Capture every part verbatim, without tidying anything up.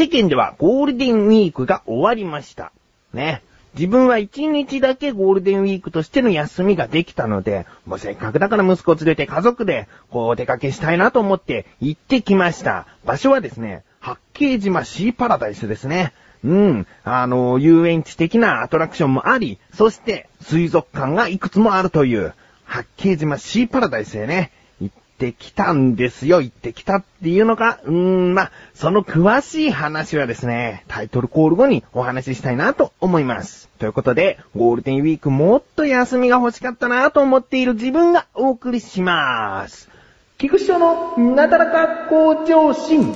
世間ではゴールデンウィークが終わりました。ね。自分は一日だけゴールデンウィークとしての休みができたので、もうせっかくだから息子を連れて家族でこうお出かけしたいなと思って行ってきました。場所はですね、八景島シーパラダイスですね。うん。あの、遊園地的なアトラクションもあり、そして水族館がいくつもあるという、八景島シーパラダイスへね、行ってきたんですよ。行ってきたっていうのか、うーん、まあ、その詳しい話はですね、タイトルコール後にお話ししたいなと思います。ということで、ゴールデンウィークもっと休みが欲しかったなと思っている自分がお送りします。菊師匠のなだらか向上心。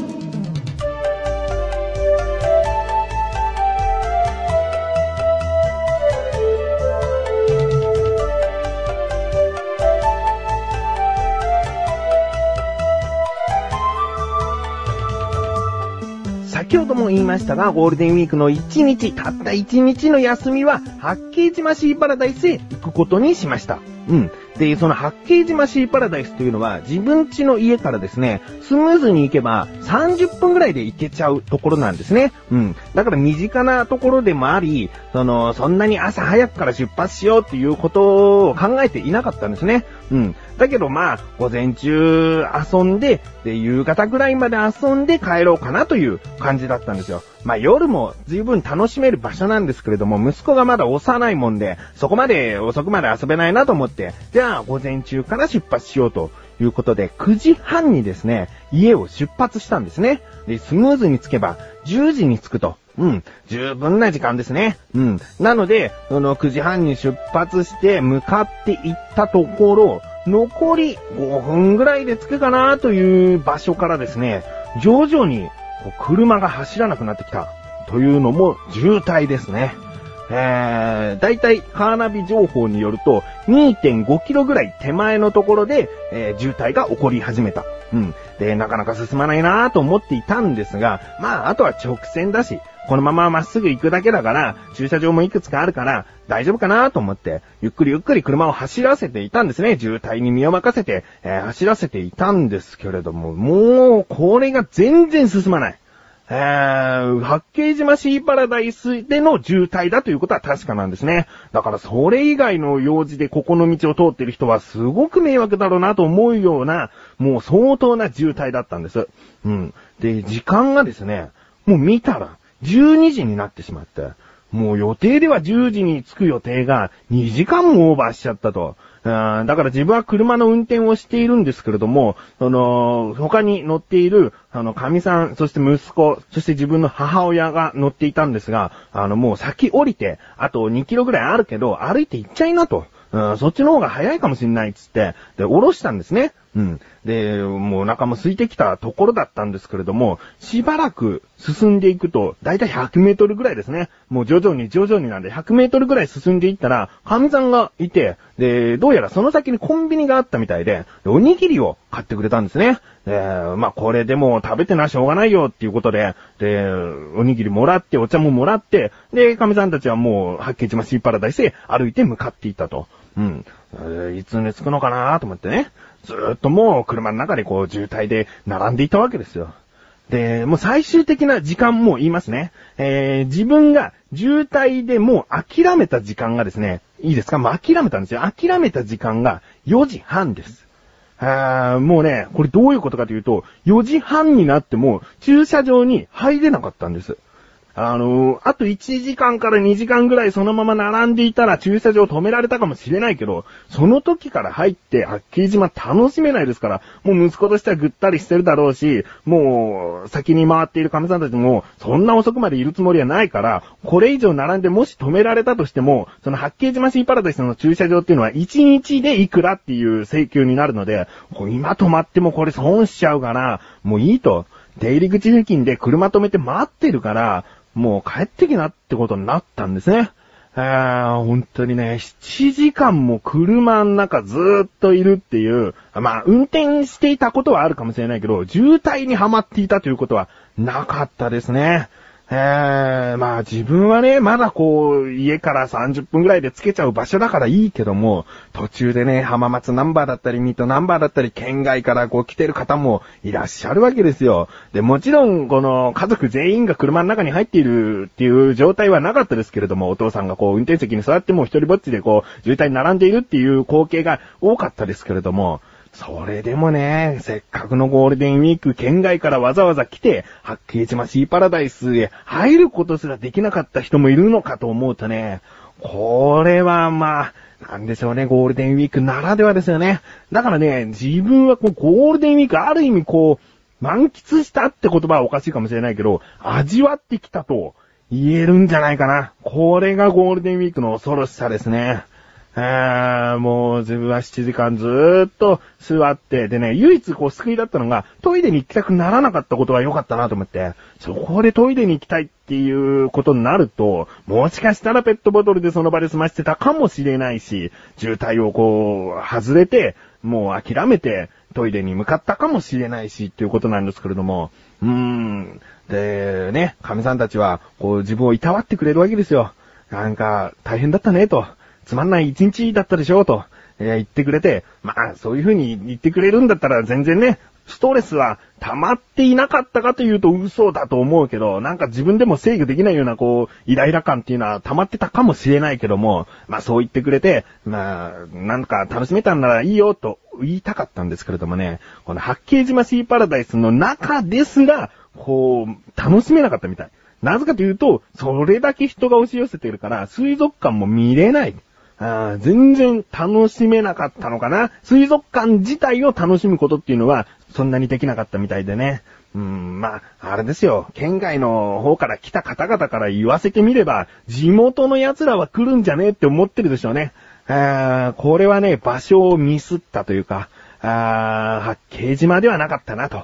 先ほども言いましたが、ゴールデンウィークのいちにち、たったいちにちの休みは、八景島シーパラダイスへ行くことにしました。うん。で、その八景島シーパラダイスというのは、自分家の家からですね、スムーズに行けばさんじゅっぷんぐらいで行けちゃうところなんですね。うん。だから身近なところでもあり、その、そんなに朝早くから出発しようっていうことを考えていなかったんですね。うん。だけどまあ、午前中遊んで、で、夕方ぐらいまで遊んで帰ろうかなという感じだったんですよ。まあ夜も随分楽しめる場所なんですけれども、息子がまだ幼いもんで、そこまで遅くまで遊べないなと思って、じゃあ午前中から出発しようということで、くじはんにですね、家を出発したんですね。で、スムーズに着けばじゅうじに着くと。うん。十分な時間ですね。うん。なので、そのくじはんに出発して向かって行ったところ、残りごふんぐらいで着くかなという場所からですね、徐々に車が走らなくなってきたというのも渋滞ですね。えー、だいたいカーナビ情報によると にてんごキロぐらい手前のところで、えー、渋滞が起こり始めた。うん。で、なかなか進まないなと思っていたんですが、まああとは直線だし、このまままっすぐ行くだけだから、駐車場もいくつかあるから、大丈夫かなと思って、ゆっくりゆっくり車を走らせていたんですね。渋滞に身を任せて、えー、走らせていたんですけれども、もう、これが全然進まない。えー、八景島シーパラダイスでの渋滞だということは確かなんですね。だからそれ以外の用事でここの道を通っている人はすごく迷惑だろうなと思うような、もう相当な渋滞だったんです。うん。で、時間がですね、もう見たら、じゅうにじになってしまって、もう予定ではじゅうじに着く予定がにじかんもオーバーしちゃったと。だから自分は車の運転をしているんですけれども、その、他に乗っている、あの、神さん、そして息子、そして自分の母親が乗っていたんですが、あの、もう先降りて、あとにキロぐらいあるけど、歩いて行っちゃいなと。うん、そっちの方が早いかもしれないっつって、で、降ろしたんですね。うん。で、もうお腹も空いてきたところだったんですけれども、しばらく進んでいくと、だいたいひゃくメートルぐらいですね。もう徐々に徐々になんで、ひゃくメートルぐらい進んでいったら、神さんがいて、で、どうやらその先にコンビニがあったみたいで、でおにぎりを買ってくれたんですね。で、まあ、これでも食べてなしょうがないよっていうことで、で、おにぎりもらって、お茶ももらって、で、神さんたちはもう、八景島シーパラダイスへ歩いて向かっていったと。うん。いつに着くのかなと思ってね。ずーっともう車の中でこう渋滞で並んでいたわけですよ。で、もう最終的な時間も言いますね。えー、自分が渋滞でもう諦めた時間がですね、いいですか？もう諦めたんですよ。諦めた時間がよじはんです。あー、もうね、これどういうことかというと、よじはんになっても駐車場に入れなかったんです。あのー、あといちじかんからにじかんぐらいそのまま並んでいたら駐車場止められたかもしれないけど、その時から入って八景島楽しめないですから、もう息子としてはぐったりしてるだろうし、もう先に回っている神さんたちもそんな遅くまでいるつもりはないから、これ以上並んでもし止められたとしても、その八景島シーパラダイスの駐車場っていうのはいちにちでいくらっていう請求になるので、今止まってもこれ損しちゃうから、もういいと。出入り口付近で車止めて待ってるから、もう帰ってきなってことになったんですね。あー、本当にね、ななじかんも車の中ずーっといるっていう、まあ、運転していたことはあるかもしれないけど、渋滞にはまっていたということはなかったですね。えー、まあ自分はね、まだこう、家からさんじゅっぷんぐらいでつけちゃう場所だからいいけども、途中でね、浜松ナンバーだったり、水戸ナンバーだったり、県外からこう来てる方もいらっしゃるわけですよ。で、もちろん、この家族全員が車の中に入っているっていう状態はなかったですけれども、お父さんがこう、運転席に座っても一人ぼっちでこう、渋滞に並んでいるっていう光景が多かったですけれども、それでもね、せっかくのゴールデンウィーク、県外からわざわざ来て、八景島シーパラダイスへ入ることすらできなかった人もいるのかと思うとね、これはまあ、なんでしょうね、ゴールデンウィークならではですよね。だからね、自分はこうゴールデンウィーク、ある意味こう、満喫したって言葉はおかしいかもしれないけど、味わってきたと言えるんじゃないかな。これがゴールデンウィークの恐ろしさですね。あー、もう自分はしちじかんずーっと座って、でね、唯一こう救いだったのが、トイレに行きたくならなかったことは良かったなと思って、そこでトイレに行きたいっていうことになると、もしかしたらペットボトルでその場で済ましてたかもしれないし、渋滞をこう、外れて、もう諦めてトイレに向かったかもしれないし、っていうことなんですけれども、うーん、でね、神さんたちは、こう自分をいたわってくれるわけですよ。なんか、大変だったね、と。つまんない一日だったでしょと、えー、言ってくれて、まあそういう風に言ってくれるんだったら全然ね、ストレスは溜まっていなかったかというと嘘だと思うけど、なんか自分でも制御できないようなこう、イライラ感っていうのは溜まってたかもしれないけども、まあそう言ってくれて、まあなんか楽しめたんならいいよと言いたかったんですけれどもね、この八景島シーパラダイスの中ですら、こう、楽しめなかったみたい。なぜかというと、それだけ人が押し寄せているから、水族館も見れない。あ、全然楽しめなかったのかな。水族館自体を楽しむことっていうのはそんなにできなかったみたいでね。うん、まああれですよ、県外の方から来た方々から言わせてみれば、地元の奴らは来るんじゃねえって思ってるでしょうね。あ、これはね、場所をミスったというか、あ、八景島ではなかったなと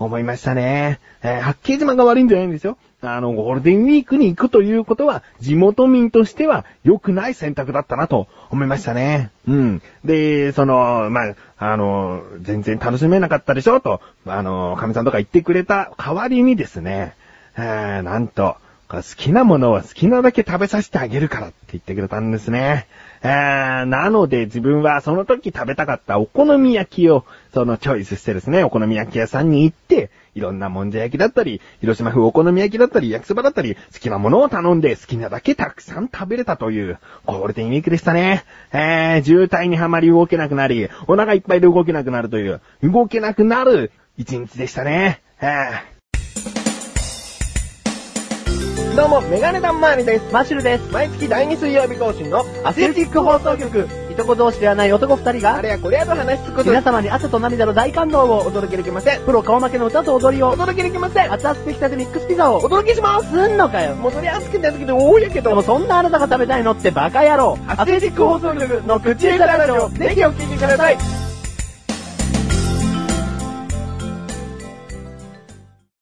思いましたね。えー、八景島が悪いんじゃないんですよ。あの、ゴールデンウィークに行くということは、地元民としては良くない選択だったなと思いましたね。うん。で、その、まあ、あの、全然楽しめなかったでしょと、あの、神さんとか言ってくれた代わりにですね、えー、なんと、好きなものを好きなだけ食べさせてあげるからって言ってくれたんですね。えー、なので自分はその時食べたかったお好み焼きをそのチョイスしてですね、お好み焼き屋さんに行って、いろんなもんじゃ焼きだったり、広島風お好み焼きだったり、焼きそばだったり、好きなものを頼んで好きなだけたくさん食べれたというゴールデンウィークでしたね。えー、渋滞にはまり動けなくなり、お腹いっぱいで動けなくなるという、動けなくなる一日でしたね。えーどうも、メガネタンマーニです。マシュルです。毎月だいに水曜日更新のアスレチック放送局。いとこ同士ではない男二人が、あれやこれやと話しつくと、皆様に汗と涙の大感動をお届けできません。プロ顔負けの歌と踊りをお届けできません。熱々できたてミックスピザをお届けします。すんのかよ。もうそれ熱くなるけど多いやけど。でもそんなあなたが食べたいのってバカ野郎。アスレチック放送局の口下手ラジオ、ぜひお聴きください。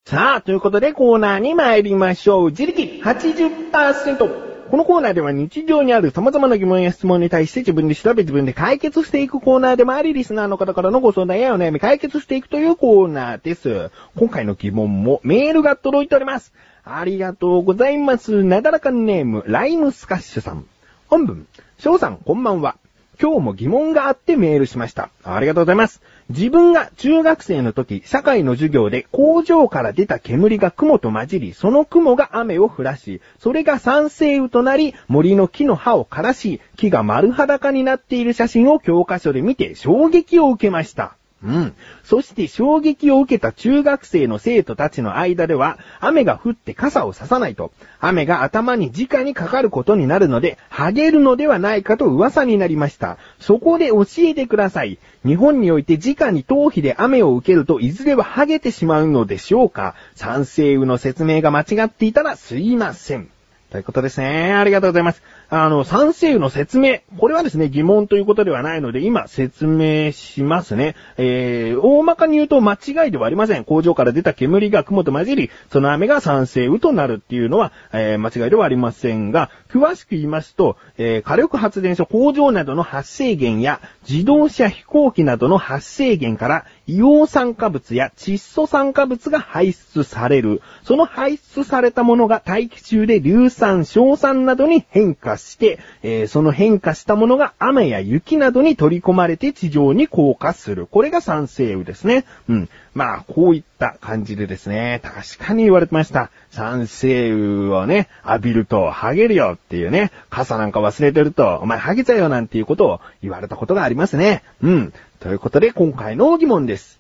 さあ、ということでコーナーに参りましょう。自力 はちじゅっパーセント。 このコーナーでは日常にある様々な疑問や質問に対して自分で調べ自分で解決していくコーナーでもあり、リスナーの方からのご相談やお悩み解決していくというコーナーです。今回の疑問もメールが届いております。ありがとうございます。なだらかネームライムスカッシュさん。本文、翔さんこんばんは。今日も疑問があってメールしました。ありがとうございます。自分が中学生の時、社会の授業で工場から出た煙が雲と混じり、その雲が雨を降らし、それが酸性雨となり、森の木の葉を枯らし、木が丸裸になっている写真を教科書で見て衝撃を受けました。うん。そして衝撃を受けた中学生の生徒たちの間では、雨が降って傘を差さないと、雨が頭に直にかかることになるので、剥げるのではないかと噂になりました。そこで教えてください。日本において直に頭皮で雨を受けるといずれは剥げてしまうのでしょうか。酸性雨の説明が間違っていたらすいません。ということですね。ありがとうございます。あの、酸性雨の説明。これはですね、疑問ということではないので、今説明しますね。えー、大まかに言うと間違いではありません。工場から出た煙が雲と混じり、その雨が酸性雨となるっていうのは、えー、間違いではありませんが、詳しく言いますと、えー、火力発電所、工場などの発生源や、自動車、飛行機などの発生源から、硫黄酸化物や窒素酸化物が排出される。その排出されたものが大気中で硫酸、硝酸などに変化して、えー、その変化したものが雨や雪などに取り込まれて地上に降下する。これが酸性雨ですね。うん。まあ、こういった感じでですね、確かに言われてました。酸性雨をね、浴びるとハゲるよっていうね、傘なんか忘れてると、お前ハゲちゃうよなんていうことを言われたことがありますね。うん。ということで、今回の疑問です。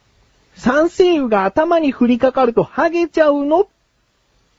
酸性雨が頭に降りかかるとハゲちゃうの？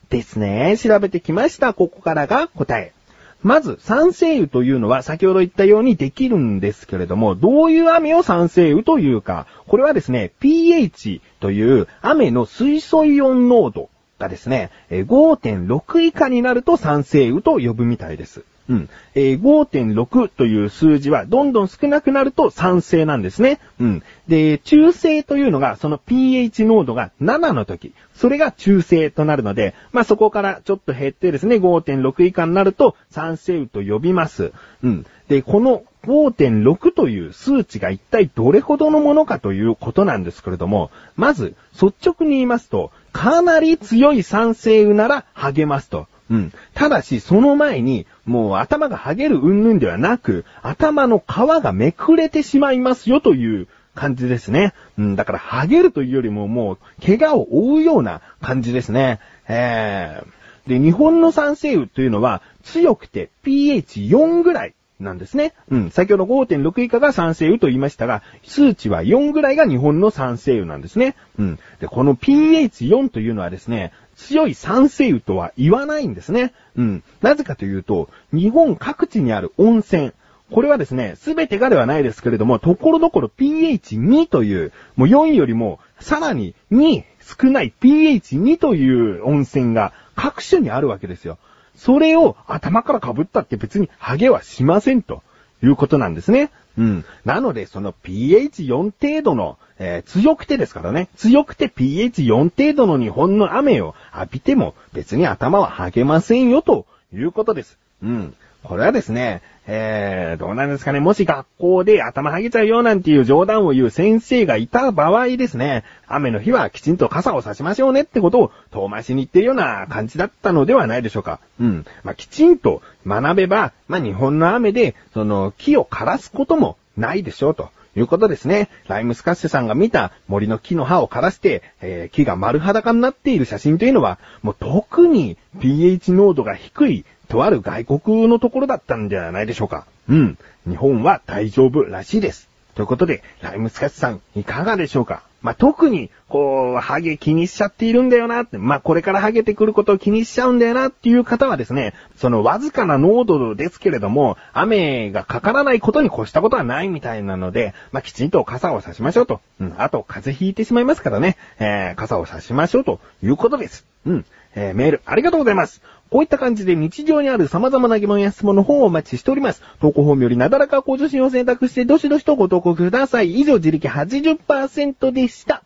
ですね。調べてきました。ここからが答え。まず、酸性雨というのは先ほど言ったようにできるんですけれども、どういう雨を酸性雨というか、これはですね、pH という雨の水素イオン濃度がですね、ごてんろく 以下になると酸性雨と呼ぶみたいです。うん、えー、ごてんろく という数字はどんどん少なくなると酸性なんですね。うん。で、中性というのがその pH 濃度がななの時、それが中性となるので、まあ、そこからちょっと減ってですね、ごてんろく 以下になると酸性雨と呼びます。うん。で、この ごてんろく という数値が一体どれほどのものかということなんですけれども、まず率直に言いますと、かなり強い酸性雨なら励ますと。うん。ただし、その前に、もう頭が剥げる云々ではなく、頭の皮がめくれてしまいますよという感じですね。うん。だから、剥げるというよりも、もう、怪我を負うような感じですね。えー。で、日本の酸性雨というのは、強くて ピーエイチよん ぐらいなんですね。うん。先ほど ごてんろく 以下が酸性雨と言いましたが、数値はよんぐらいが日本の酸性雨なんですね。うん。で、この ピーエイチよん というのはですね、強い酸性雨とは言わないんですね。うん。なぜかというと、日本各地にある温泉。これはですね、すべてがではないですけれども、ところどころ ピーエイチに という、もうよんよりもさらにに少ない ピーエイチに という温泉が各種にあるわけですよ。それを頭から被ったって別にハゲはしませんということなんですね。うん。なので、その ピーエイチよん 程度の、えー、強くてですからね、強くて ピーエイチよん 程度の日本の雨を浴びても別に頭は剥げませんよということです。うん。これはですね、えー、どうなんですかね、もし学校で頭剥げちゃうよなんていう冗談を言う先生がいた場合ですね、雨の日はきちんと傘を差しましょうねってことを遠回しに言ってるような感じだったのではないでしょうか。うん。まあ、きちんと学べば、まあ、日本の雨で、その、木を枯らすこともないでしょうと。いうことですね。ライムスカッシュさんが見た森の木の葉を枯らして、えー、木が丸裸になっている写真というのは、もう特に pH 濃度が低いとある外国のところだったんではないでしょうか。うん。日本は大丈夫らしいです。ということで、ライムスカッシュさんいかがでしょうか。まあ、特に、こう、ハゲ気にしちゃっているんだよなって、まあ、これからハゲてくることを気にしちゃうんだよなっていう方はですね、そのわずかな濃度ですけれども、雨がかからないことに越したことはないみたいなので、まあ、きちんと傘を差しましょうと。うん。あと、風邪ひいてしまいますからね、えー、傘を差しましょうということです。うん。えー、メールありがとうございます。こういった感じで日常にある様々な疑問や質問の方をお待ちしております。投稿フォームよりなだらか向上心を選択してどしどしとご投稿ください。以上、自力 はちじゅっパーセント でした。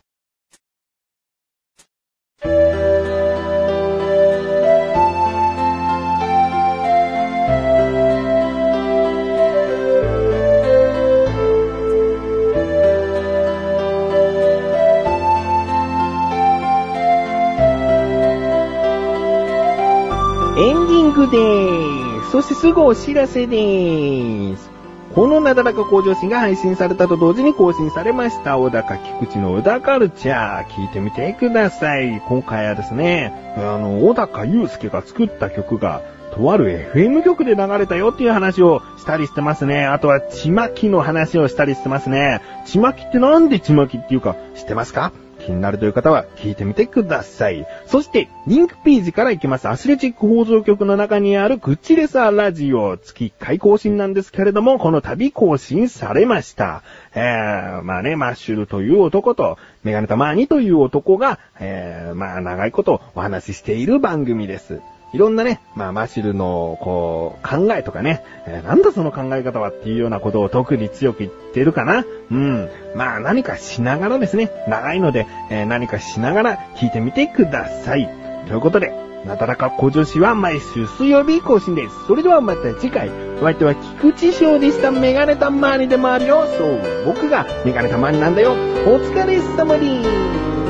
エンディングでーす。そしてすぐお知らせでーす。このなだらか向上心が配信されたと同時に更新されました。小高菊池の小高カルチャー。聞いてみてください。今回はですね、あの、小高祐介が作った曲が、とある エフエム 局で流れたよっていう話をしたりしてますね。あとは、ちまきの話をしたりしてますね。ちまきってなんでちまきっていうか、知ってますか？気になるという方は聞いてみてください。そしてリンクページから行きます。アスレチック放送局の中にあるグッチレサーラジオ、月いっかい更新なんですけれども、この度更新されました。えー、まあね、マッシュルという男とメガネタマーニという男が、えー、まあ長いことお話ししている番組です。いろんなね、まあマシルのこう考えとかね、えー、なんだその考え方はっていうようなことを特に強く言ってるかな。うん。まあ何かしながらですね、長いので、えー、何かしながら聞いてみてください。ということで、なだらか向上心は毎週水曜日更新です。それではまた次回。お相手は菊池翔でした。メガネたまわりでもあるよ。そう、僕がメガネたまわりなんだよ。お疲れ様です。